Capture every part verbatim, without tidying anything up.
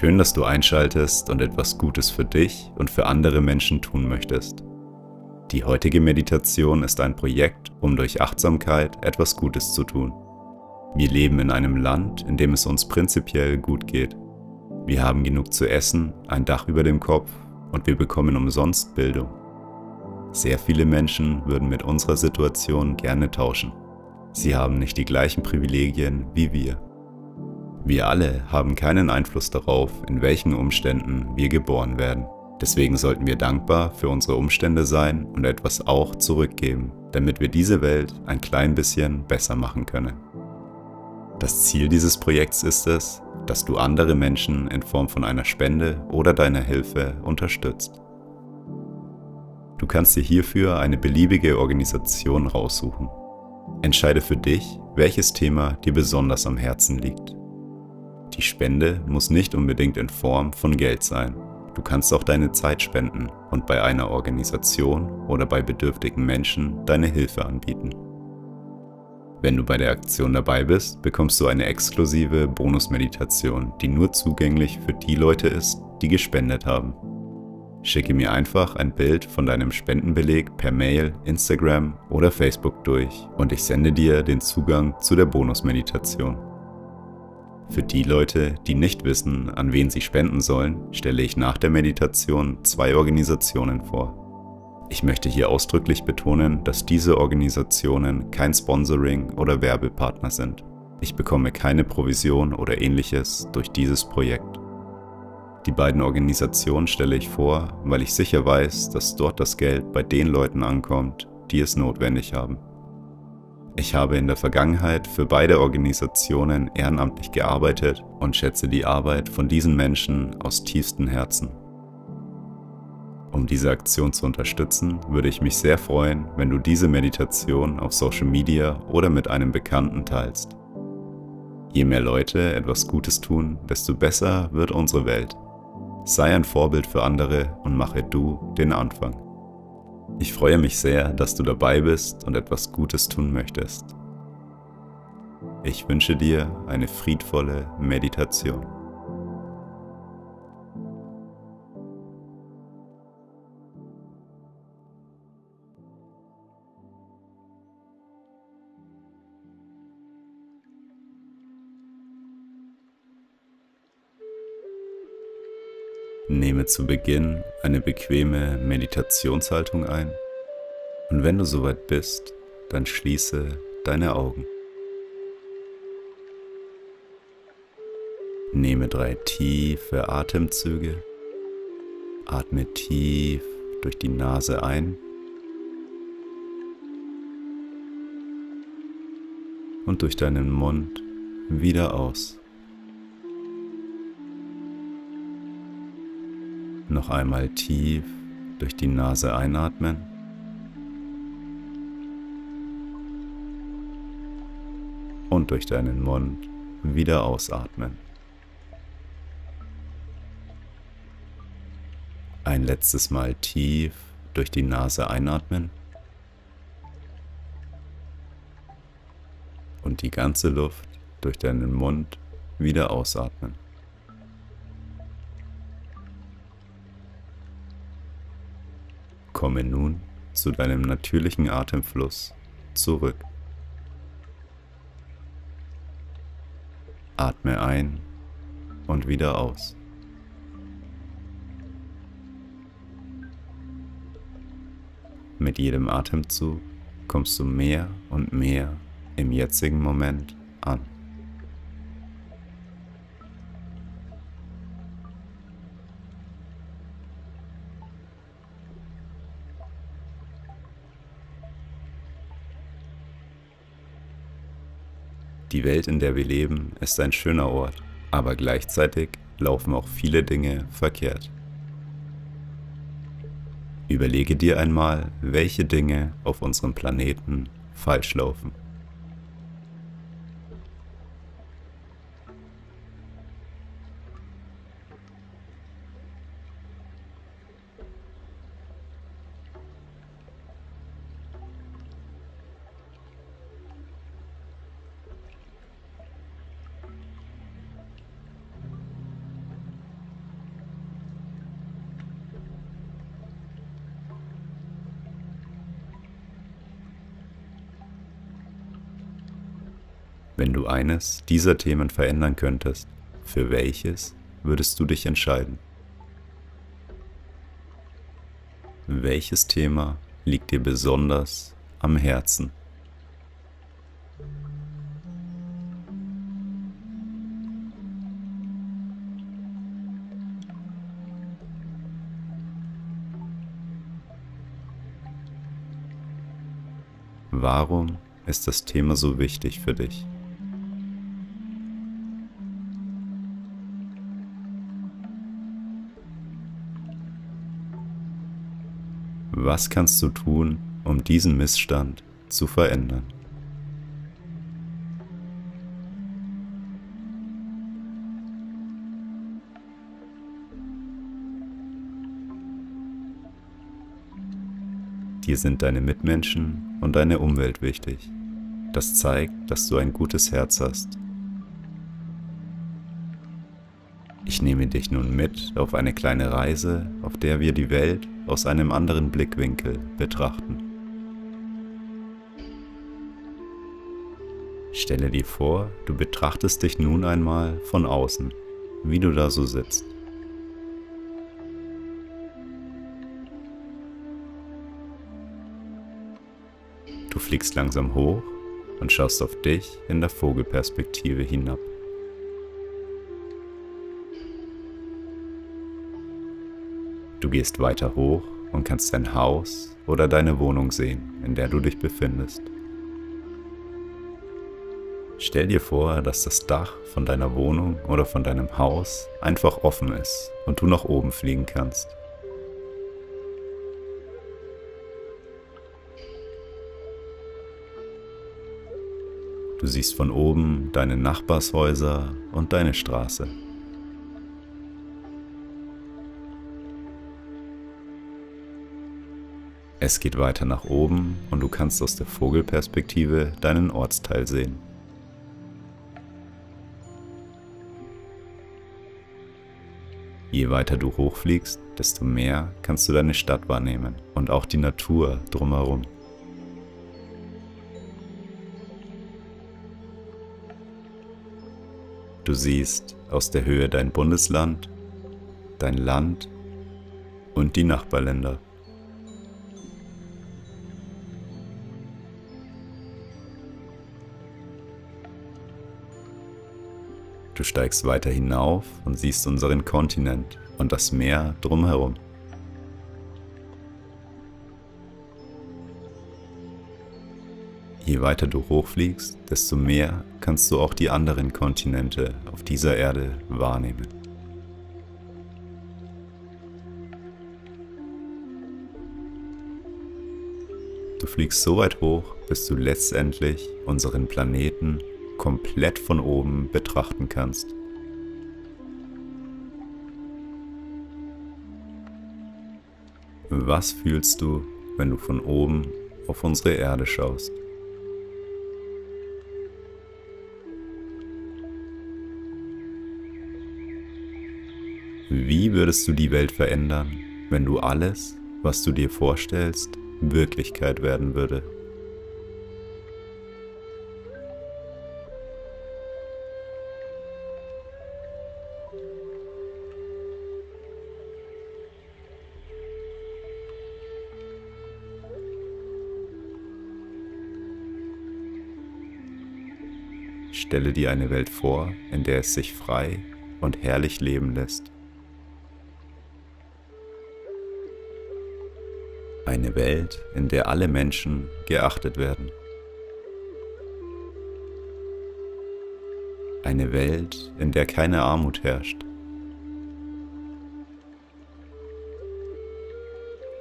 Schön, dass du einschaltest und etwas Gutes für dich und für andere Menschen tun möchtest. Die heutige Meditation ist ein Projekt, um durch Achtsamkeit etwas Gutes zu tun. Wir leben in einem Land, in dem es uns prinzipiell gut geht. Wir haben genug zu essen, ein Dach über dem Kopf und wir bekommen umsonst Bildung. Sehr viele Menschen würden mit unserer Situation gerne tauschen. Sie haben nicht die gleichen Privilegien wie wir. Wir alle haben keinen Einfluss darauf, in welchen Umständen wir geboren werden. Deswegen sollten wir dankbar für unsere Umstände sein und etwas auch zurückgeben, damit wir diese Welt ein klein bisschen besser machen können. Das Ziel dieses Projekts ist es, dass du andere Menschen in Form von einer Spende oder deiner Hilfe unterstützt. Du kannst dir hierfür eine beliebige Organisation raussuchen. Entscheide für dich, welches Thema dir besonders am Herzen liegt. Die Spende muss nicht unbedingt in Form von Geld sein. Du kannst auch deine Zeit spenden und bei einer Organisation oder bei bedürftigen Menschen deine Hilfe anbieten. Wenn du bei der Aktion dabei bist, bekommst du eine exklusive Bonusmeditation, die nur zugänglich für die Leute ist, die gespendet haben. Schicke mir einfach ein Bild von deinem Spendenbeleg per Mail, Instagram oder Facebook durch und ich sende dir den Zugang zu der Bonusmeditation. Für die Leute, die nicht wissen, an wen sie spenden sollen, stelle ich nach der Meditation zwei Organisationen vor. Ich möchte hier ausdrücklich betonen, dass diese Organisationen kein Sponsoring oder Werbepartner sind. Ich bekomme keine Provision oder ähnliches durch dieses Projekt. Die beiden Organisationen stelle ich vor, weil ich sicher weiß, dass dort das Geld bei den Leuten ankommt, die es notwendig haben. Ich habe in der Vergangenheit für beide Organisationen ehrenamtlich gearbeitet und schätze die Arbeit von diesen Menschen aus tiefstem Herzen. Um diese Aktion zu unterstützen, würde ich mich sehr freuen, wenn du diese Meditation auf Social Media oder mit einem Bekannten teilst. Je mehr Leute etwas Gutes tun, desto besser wird unsere Welt. Sei ein Vorbild für andere und mache du den Anfang. Ich freue mich sehr, dass du dabei bist und etwas Gutes tun möchtest. Ich wünsche dir eine friedvolle Meditation. Nehme zu Beginn eine bequeme Meditationshaltung ein und wenn du soweit bist, dann schließe deine Augen. Nehme drei tiefe Atemzüge, atme tief durch die Nase ein und durch deinen Mund wieder aus. Noch einmal tief durch die Nase einatmen und durch deinen Mund wieder ausatmen. Ein letztes Mal tief durch die Nase einatmen und die ganze Luft durch deinen Mund wieder ausatmen. Komme nun zu deinem natürlichen Atemfluss zurück. Atme ein und wieder aus. Mit jedem Atemzug kommst du mehr und mehr im jetzigen Moment an. Die Welt, in der wir leben, ist ein schöner Ort, aber gleichzeitig laufen auch viele Dinge verkehrt. Überlege dir einmal, welche Dinge auf unserem Planeten falsch laufen. Wenn du eines dieser Themen verändern könntest, für welches würdest du dich entscheiden? Welches Thema liegt dir besonders am Herzen? Warum ist das Thema so wichtig für dich? Was kannst du tun, um diesen Missstand zu verändern? Dir sind deine Mitmenschen und deine Umwelt wichtig. Das zeigt, dass du ein gutes Herz hast. Ich nehme dich nun mit auf eine kleine Reise, auf der wir die Welt aus einem anderen Blickwinkel betrachten. Stelle dir vor, du betrachtest dich nun einmal von außen, wie du da so sitzt. Du fliegst langsam hoch und schaust auf dich in der Vogelperspektive hinab. Du gehst weiter hoch und kannst dein Haus oder deine Wohnung sehen, in der du dich befindest. Stell dir vor, dass das Dach von deiner Wohnung oder von deinem Haus einfach offen ist und du nach oben fliegen kannst. Du siehst von oben deine Nachbarshäuser und deine Straße. Es geht weiter nach oben und du kannst aus der Vogelperspektive deinen Ortsteil sehen. Je weiter du hochfliegst, desto mehr kannst du deine Stadt wahrnehmen und auch die Natur drumherum. Du siehst aus der Höhe dein Bundesland, dein Land und die Nachbarländer. Du steigst weiter hinauf und siehst unseren Kontinent und das Meer drumherum. Je weiter du hochfliegst, desto mehr kannst du auch die anderen Kontinente auf dieser Erde wahrnehmen. Du fliegst so weit hoch, bis du letztendlich unseren Planeten komplett von oben betrachten kannst. Was fühlst du, wenn du von oben auf unsere Erde schaust? Wie würdest du die Welt verändern, wenn du alles, was du dir vorstellst, Wirklichkeit werden würde? Stelle dir eine Welt vor, in der es sich frei und herrlich leben lässt. Eine Welt, in der alle Menschen geachtet werden. Eine Welt, in der keine Armut herrscht.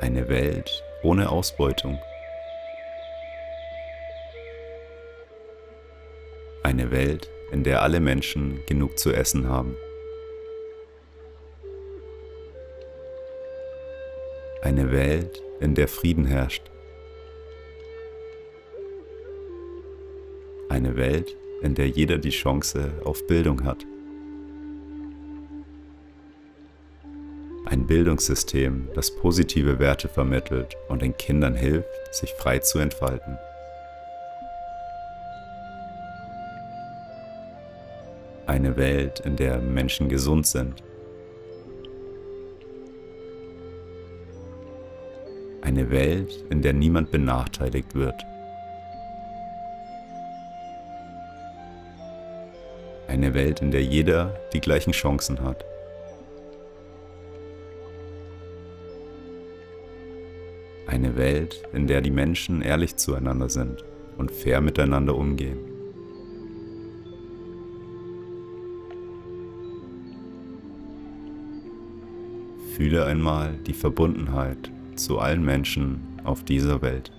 Eine Welt ohne Ausbeutung. Eine Welt, in der alle Menschen genug zu essen haben. Eine Welt, in der Frieden herrscht. Eine Welt, in der jeder die Chance auf Bildung hat. Ein Bildungssystem, das positive Werte vermittelt und den Kindern hilft, sich frei zu entfalten. eine Welt, in der Menschen gesund sind. Eine Welt, in der niemand benachteiligt wird. Eine Welt, in der jeder die gleichen Chancen hat. Eine Welt, in der die Menschen ehrlich zueinander sind und fair miteinander umgehen. Fühle einmal die Verbundenheit zu allen Menschen auf dieser Welt.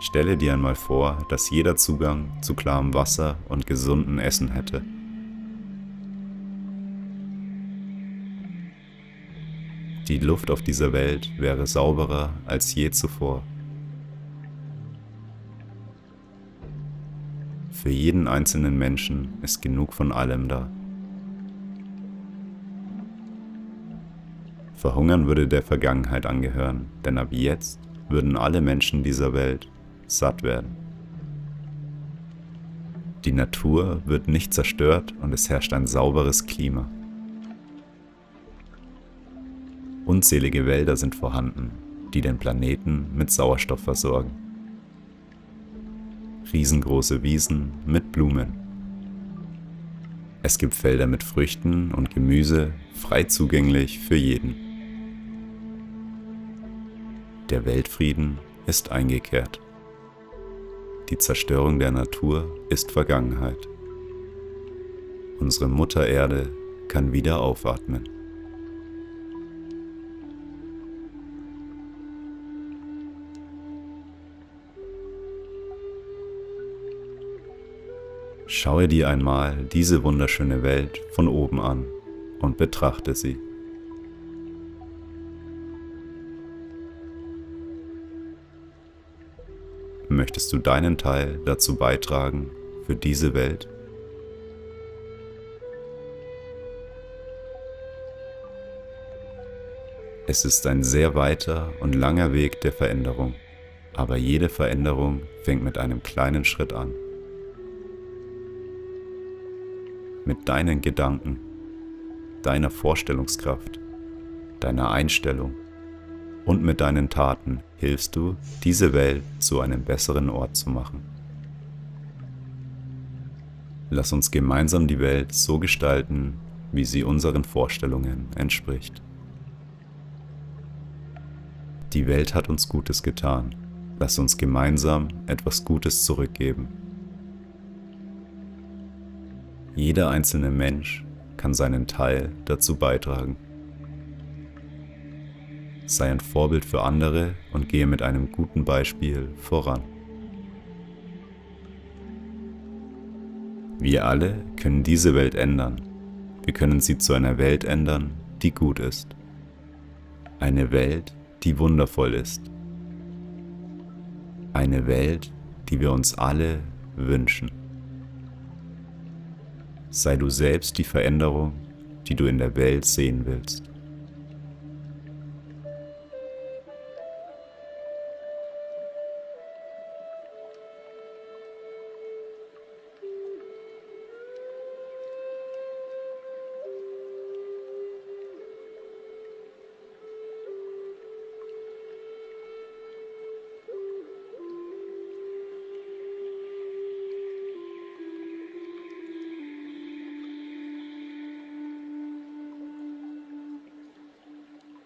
Stelle dir einmal vor, dass jeder Zugang zu klarem Wasser und gesundem Essen hätte. Die Luft auf dieser Welt wäre sauberer als je zuvor. Für jeden einzelnen Menschen ist genug von allem da. Verhungern würde der Vergangenheit angehören, denn ab jetzt würden alle Menschen dieser Welt satt werden. Die Natur wird nicht zerstört und es herrscht ein sauberes Klima. Unzählige Wälder sind vorhanden, die den Planeten mit Sauerstoff versorgen. Riesengroße Wiesen mit Blumen. Es gibt Felder mit Früchten und Gemüse, frei zugänglich für jeden. Der Weltfrieden ist eingekehrt. Die Zerstörung der Natur ist Vergangenheit. Unsere Mutter Erde kann wieder aufatmen. Schaue dir einmal diese wunderschöne Welt von oben an und betrachte sie. Möchtest du deinen Teil dazu beitragen für diese Welt? Es ist ein sehr weiter und langer Weg der Veränderung, aber jede Veränderung fängt mit einem kleinen Schritt an. Mit deinen Gedanken, deiner Vorstellungskraft, deiner Einstellung. Und mit deinen Taten hilfst du, diese Welt zu einem besseren Ort zu machen. Lass uns gemeinsam die Welt so gestalten, wie sie unseren Vorstellungen entspricht. Die Welt hat uns Gutes getan. Lass uns gemeinsam etwas Gutes zurückgeben. Jeder einzelne Mensch kann seinen Teil dazu beitragen. Sei ein Vorbild für andere und gehe mit einem guten Beispiel voran. Wir alle können diese Welt ändern. Wir können sie zu einer Welt ändern, die gut ist. Eine Welt, die wundervoll ist. Eine Welt, die wir uns alle wünschen. Sei du selbst die Veränderung, die du in der Welt sehen willst.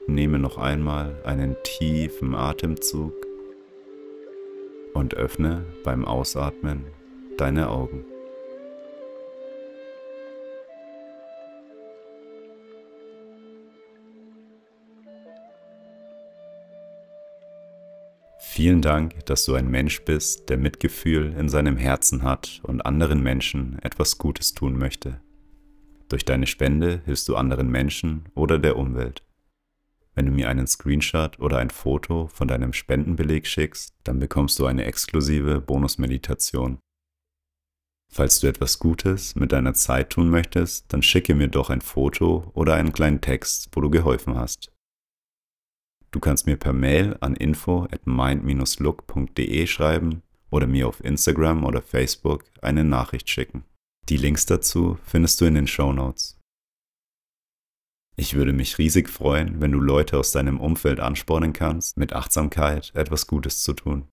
Nehme noch einmal einen tiefen Atemzug und öffne beim Ausatmen deine Augen. Vielen Dank, dass du ein Mensch bist, der Mitgefühl in seinem Herzen hat und anderen Menschen etwas Gutes tun möchte. Durch deine Spende hilfst du anderen Menschen oder der Umwelt. Wenn du mir einen Screenshot oder ein Foto von deinem Spendenbeleg schickst, dann bekommst du eine exklusive Bonusmeditation. Falls du etwas Gutes mit deiner Zeit tun möchtest, dann schicke mir doch ein Foto oder einen kleinen Text, wo du geholfen hast. Du kannst mir per Mail an info at mind dash look punkt de schreiben oder mir auf Instagram oder Facebook eine Nachricht schicken. Die Links dazu findest du in den Shownotes. Ich würde mich riesig freuen, wenn du Leute aus deinem Umfeld anspornen kannst, mit Achtsamkeit etwas Gutes zu tun.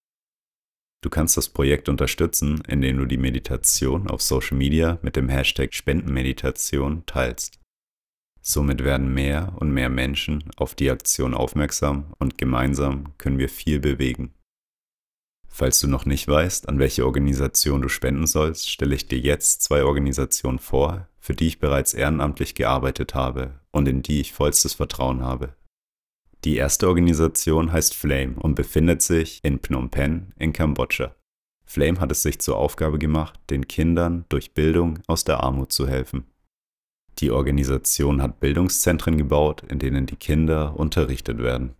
Du kannst das Projekt unterstützen, indem du die Meditation auf Social Media mit dem Hashtag Spendenmeditation teilst. Somit werden mehr und mehr Menschen auf die Aktion aufmerksam und gemeinsam können wir viel bewegen. Falls du noch nicht weißt, an welche Organisation du spenden sollst, stelle ich dir jetzt zwei Organisationen vor, für die ich bereits ehrenamtlich gearbeitet habe und in die ich vollstes Vertrauen habe. Die erste Organisation heißt Flame und befindet sich in Phnom Penh in Kambodscha. Flame hat es sich zur Aufgabe gemacht, den Kindern durch Bildung aus der Armut zu helfen. Die Organisation hat Bildungszentren gebaut, in denen die Kinder unterrichtet werden.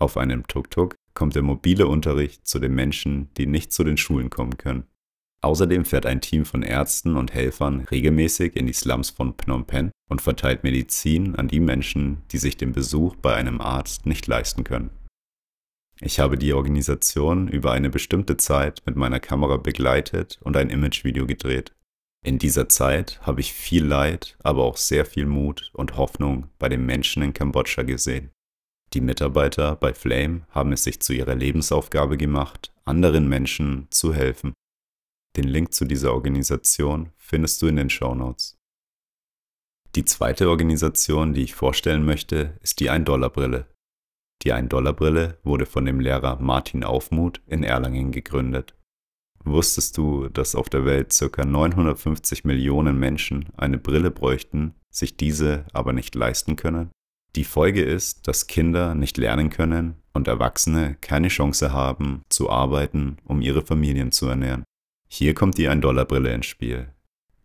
Auf einem Tuk-Tuk kommt der mobile Unterricht zu den Menschen, die nicht zu den Schulen kommen können. Außerdem fährt ein Team von Ärzten und Helfern regelmäßig in die Slums von Phnom Penh und verteilt Medizin an die Menschen, die sich den Besuch bei einem Arzt nicht leisten können. Ich habe die Organisation über eine bestimmte Zeit mit meiner Kamera begleitet und ein Imagevideo gedreht. In dieser Zeit habe ich viel Leid, aber auch sehr viel Mut und Hoffnung bei den Menschen in Kambodscha gesehen. Die Mitarbeiter bei Flame haben es sich zu ihrer Lebensaufgabe gemacht, anderen Menschen zu helfen. Den Link zu dieser Organisation findest du in den Shownotes. Die zweite Organisation, die ich vorstellen möchte, ist die ein Dollar Brille. Die ein Dollar Brille wurde von dem Lehrer Martin Aufmuth in Erlangen gegründet. Wusstest du, dass auf der Welt ca. neunhundertfünfzig Millionen Menschen eine Brille bräuchten, sich diese aber nicht leisten können? Die Folge ist, dass Kinder nicht lernen können und Erwachsene keine Chance haben, zu arbeiten, um ihre Familien zu ernähren. Hier kommt die ein Dollar Brille ins Spiel.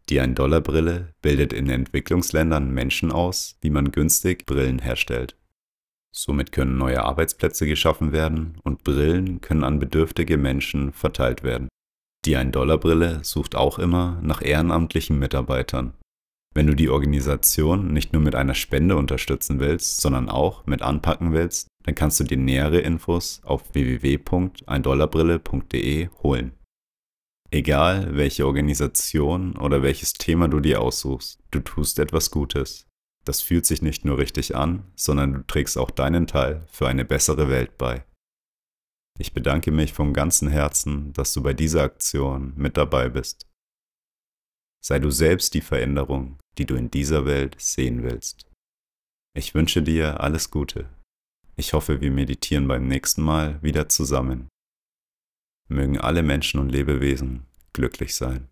Die ein Dollar Brille bildet in Entwicklungsländern Menschen aus, wie man günstig Brillen herstellt. Somit können neue Arbeitsplätze geschaffen werden und Brillen können an bedürftige Menschen verteilt werden. Die ein Dollar Brille sucht auch immer nach ehrenamtlichen Mitarbeitern. Wenn du die Organisation nicht nur mit einer Spende unterstützen willst, sondern auch mit anpacken willst, dann kannst du dir nähere Infos auf w w w punkt ein Dollar Brille punkt de holen. Egal, welche Organisation oder welches Thema du dir aussuchst, du tust etwas Gutes. Das fühlt sich nicht nur richtig an, sondern du trägst auch deinen Teil für eine bessere Welt bei. Ich bedanke mich vom ganzen Herzen, dass du bei dieser Aktion mit dabei bist. Sei du selbst die Veränderung, die du in dieser Welt sehen willst. Ich wünsche dir alles Gute. Ich hoffe, wir meditieren beim nächsten Mal wieder zusammen. Mögen alle Menschen und Lebewesen glücklich sein.